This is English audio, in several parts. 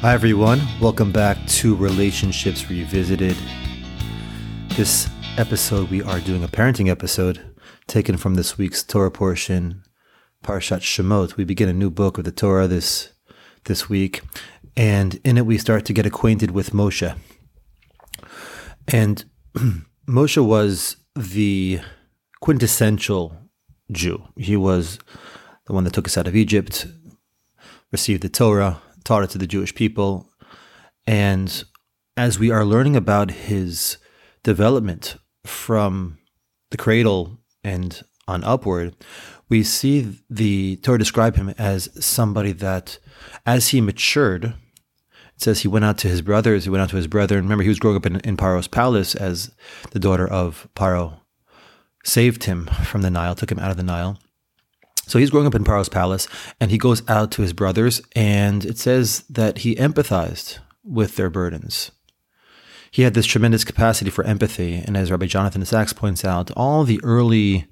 Hi everyone, welcome back to Relationships Revisited. This episode we are doing a parenting episode taken from this week's Torah portion, Parashat Shemot. We begin a new book of the Torah this week, and in it we start to get acquainted with Moshe. And Moshe was the quintessential Jew. He was the one that took us out of Egypt, received the Torah, taught it to the Jewish people. And as we are learning about his development from the cradle and on upward, we see the Torah describe him as somebody that, as he matured, it says he went out to his brothers, he went out to his brethren. Remember, he was growing up in Paro's palace as the daughter of Paro saved him from the Nile, took him out of the Nile. So he's growing up in Paro's palace, and he goes out to his brothers, and it says that he empathized with their burdens. He had this tremendous capacity for empathy, and as Rabbi Jonathan Sachs points out, all the early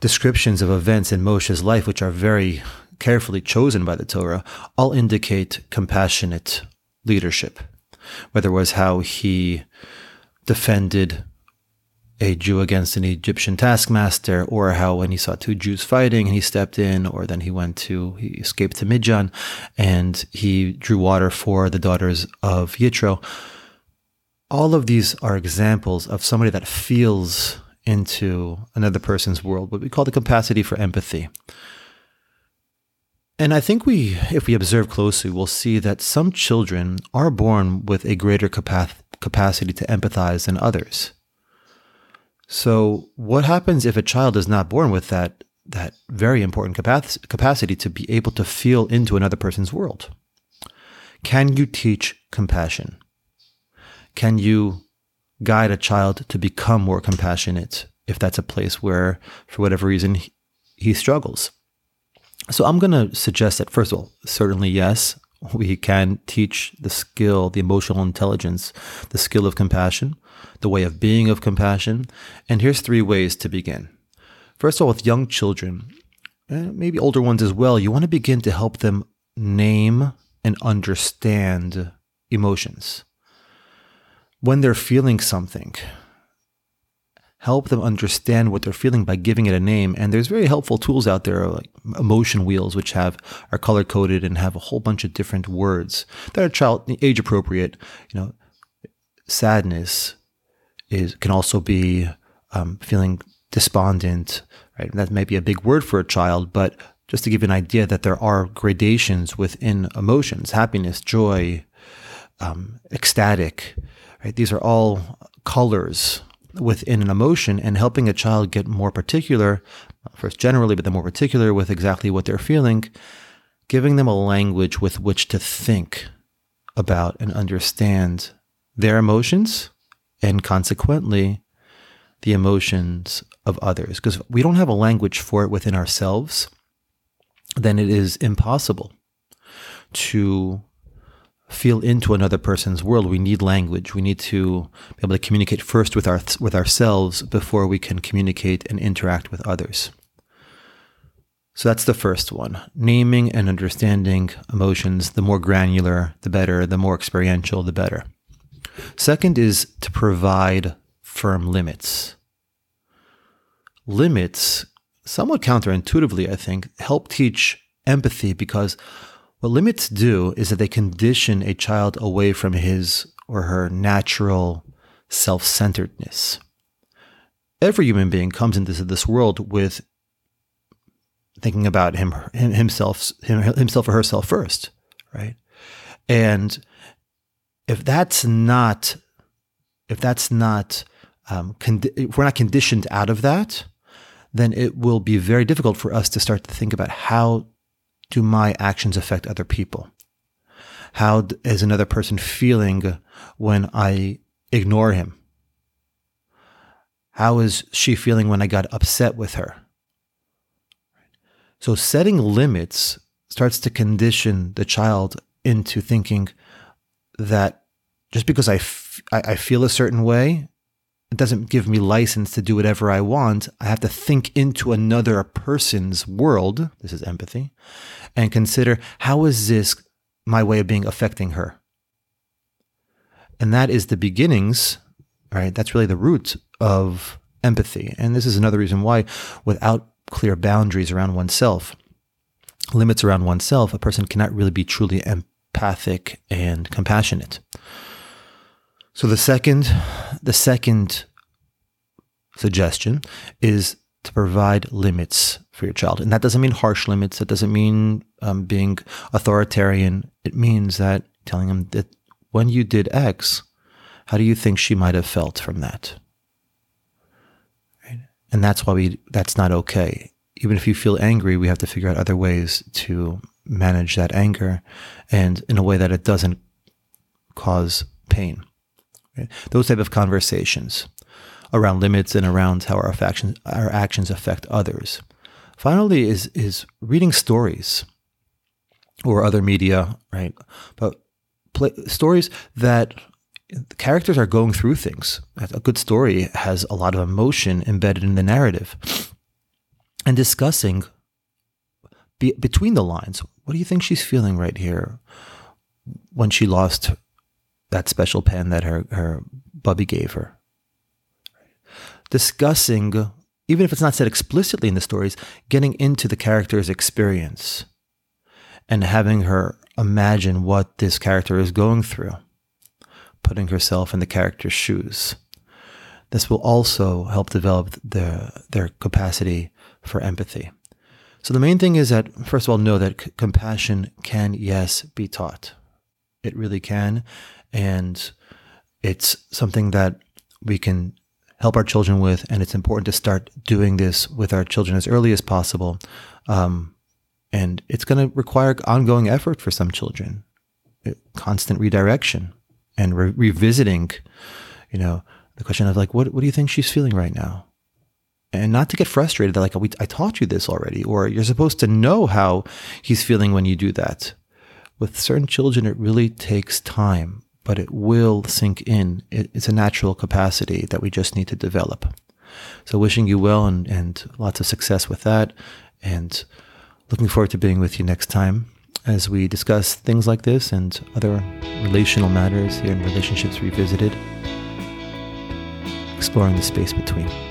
descriptions of events in Moshe's life, which are very carefully chosen by the Torah, all indicate compassionate leadership, whether it was how he defended a Jew against an Egyptian taskmaster, or how when he saw two Jews fighting and he stepped in, or then he escaped to Midian and he drew water for the daughters of Yitro. All of these are examples of somebody that feels into another person's world, what we call the capacity for empathy. And I think if we observe closely, we'll see that some children are born with a greater capacity to empathize than others. So what happens if a child is not born with that very important capacity to be able to feel into another person's world? Can you teach compassion? Can you guide a child to become more compassionate if that's a place where, for whatever reason, he struggles? So I'm going to suggest that, first of all, certainly yes, we can teach the skill, the emotional intelligence, the skill of compassion, the way of being of compassion. And here's three ways to begin. First of all, with young children, and maybe older ones as well, you want to begin to help them name and understand emotions. When they're feeling something, help them understand what they're feeling by giving it a name. And there's very helpful tools out there, like emotion wheels, which are color-coded and have a whole bunch of different words that are age-appropriate. You know, sadness can also be feeling despondent, right? And that may be a big word for a child, but just to give you an idea that there are gradations within emotions: happiness, joy, ecstatic, right? These are all colors within an emotion, and helping a child get more particular, first generally, but then more particular with exactly what they're feeling, giving them a language with which to think about and understand their emotions and consequently the emotions of others. Because if we don't have a language for it within ourselves, then it is impossible to feel into another person's world. We need language. We need to be able to communicate first with ourselves before we can communicate and interact with others. So that's the first one: naming and understanding emotions. The more granular, the better. The more experiential, the better. Second is to provide firm limits. Limits, somewhat counterintuitively, I think, help teach empathy, because what limits do is that they condition a child away from his or her natural self-centeredness. Every human being comes into this world with thinking about himself or herself first, right? And if we're not conditioned out of that, then it will be very difficult for us to start to think about, how do my actions affect other people? How is another person feeling when I ignore him? How is she feeling when I got upset with her? So setting limits starts to condition the child into thinking that just because I feel a certain way, It doesn't give me license to do whatever I want. I have to think into another person's world, this is empathy, and consider, how is this, my way of being, affecting her? And that is the beginnings, right? That's really the root of empathy. And this is another reason why, without clear boundaries around oneself, limits around oneself, a person cannot really be truly empathic and compassionate. So the second suggestion is to provide limits for your child. And that doesn't mean harsh limits. That doesn't mean being authoritarian. It means that telling them that when you did X, how do you think she might have felt from that? Right? And that's why that's not okay. Even if you feel angry, we have to figure out other ways to manage that anger, and in a way that it doesn't cause pain. Right? Those type of conversations around limits and around how our actions affect others. Finally is reading stories or other media, right? But stories that the characters are going through things. A good story has a lot of emotion embedded in the narrative. And discussing between the lines, what do you think she's feeling right here when she lost that special pen that her bubby gave her? Discussing, even if it's not said explicitly in the stories, getting into the character's experience and having her imagine what this character is going through, putting herself in the character's shoes. This will also help develop their capacity for empathy. So the main thing is that, first of all, know that compassion can, yes, be taught. It really can. And it's something that we can help our children with, and it's important to start doing this with our children as early as possible. And it's going to require ongoing effort for some children, constant redirection and revisiting, the question of what do you think she's feeling right now? And not to get frustrated that I taught you this already, or you're supposed to know how he's feeling when you do that. With certain children, it really takes time, but it will sink in. It's a natural capacity that we just need to develop. So wishing you well and lots of success with that, and looking forward to being with you next time as we discuss things like this and other relational matters here in Relationships Revisited, exploring the space between.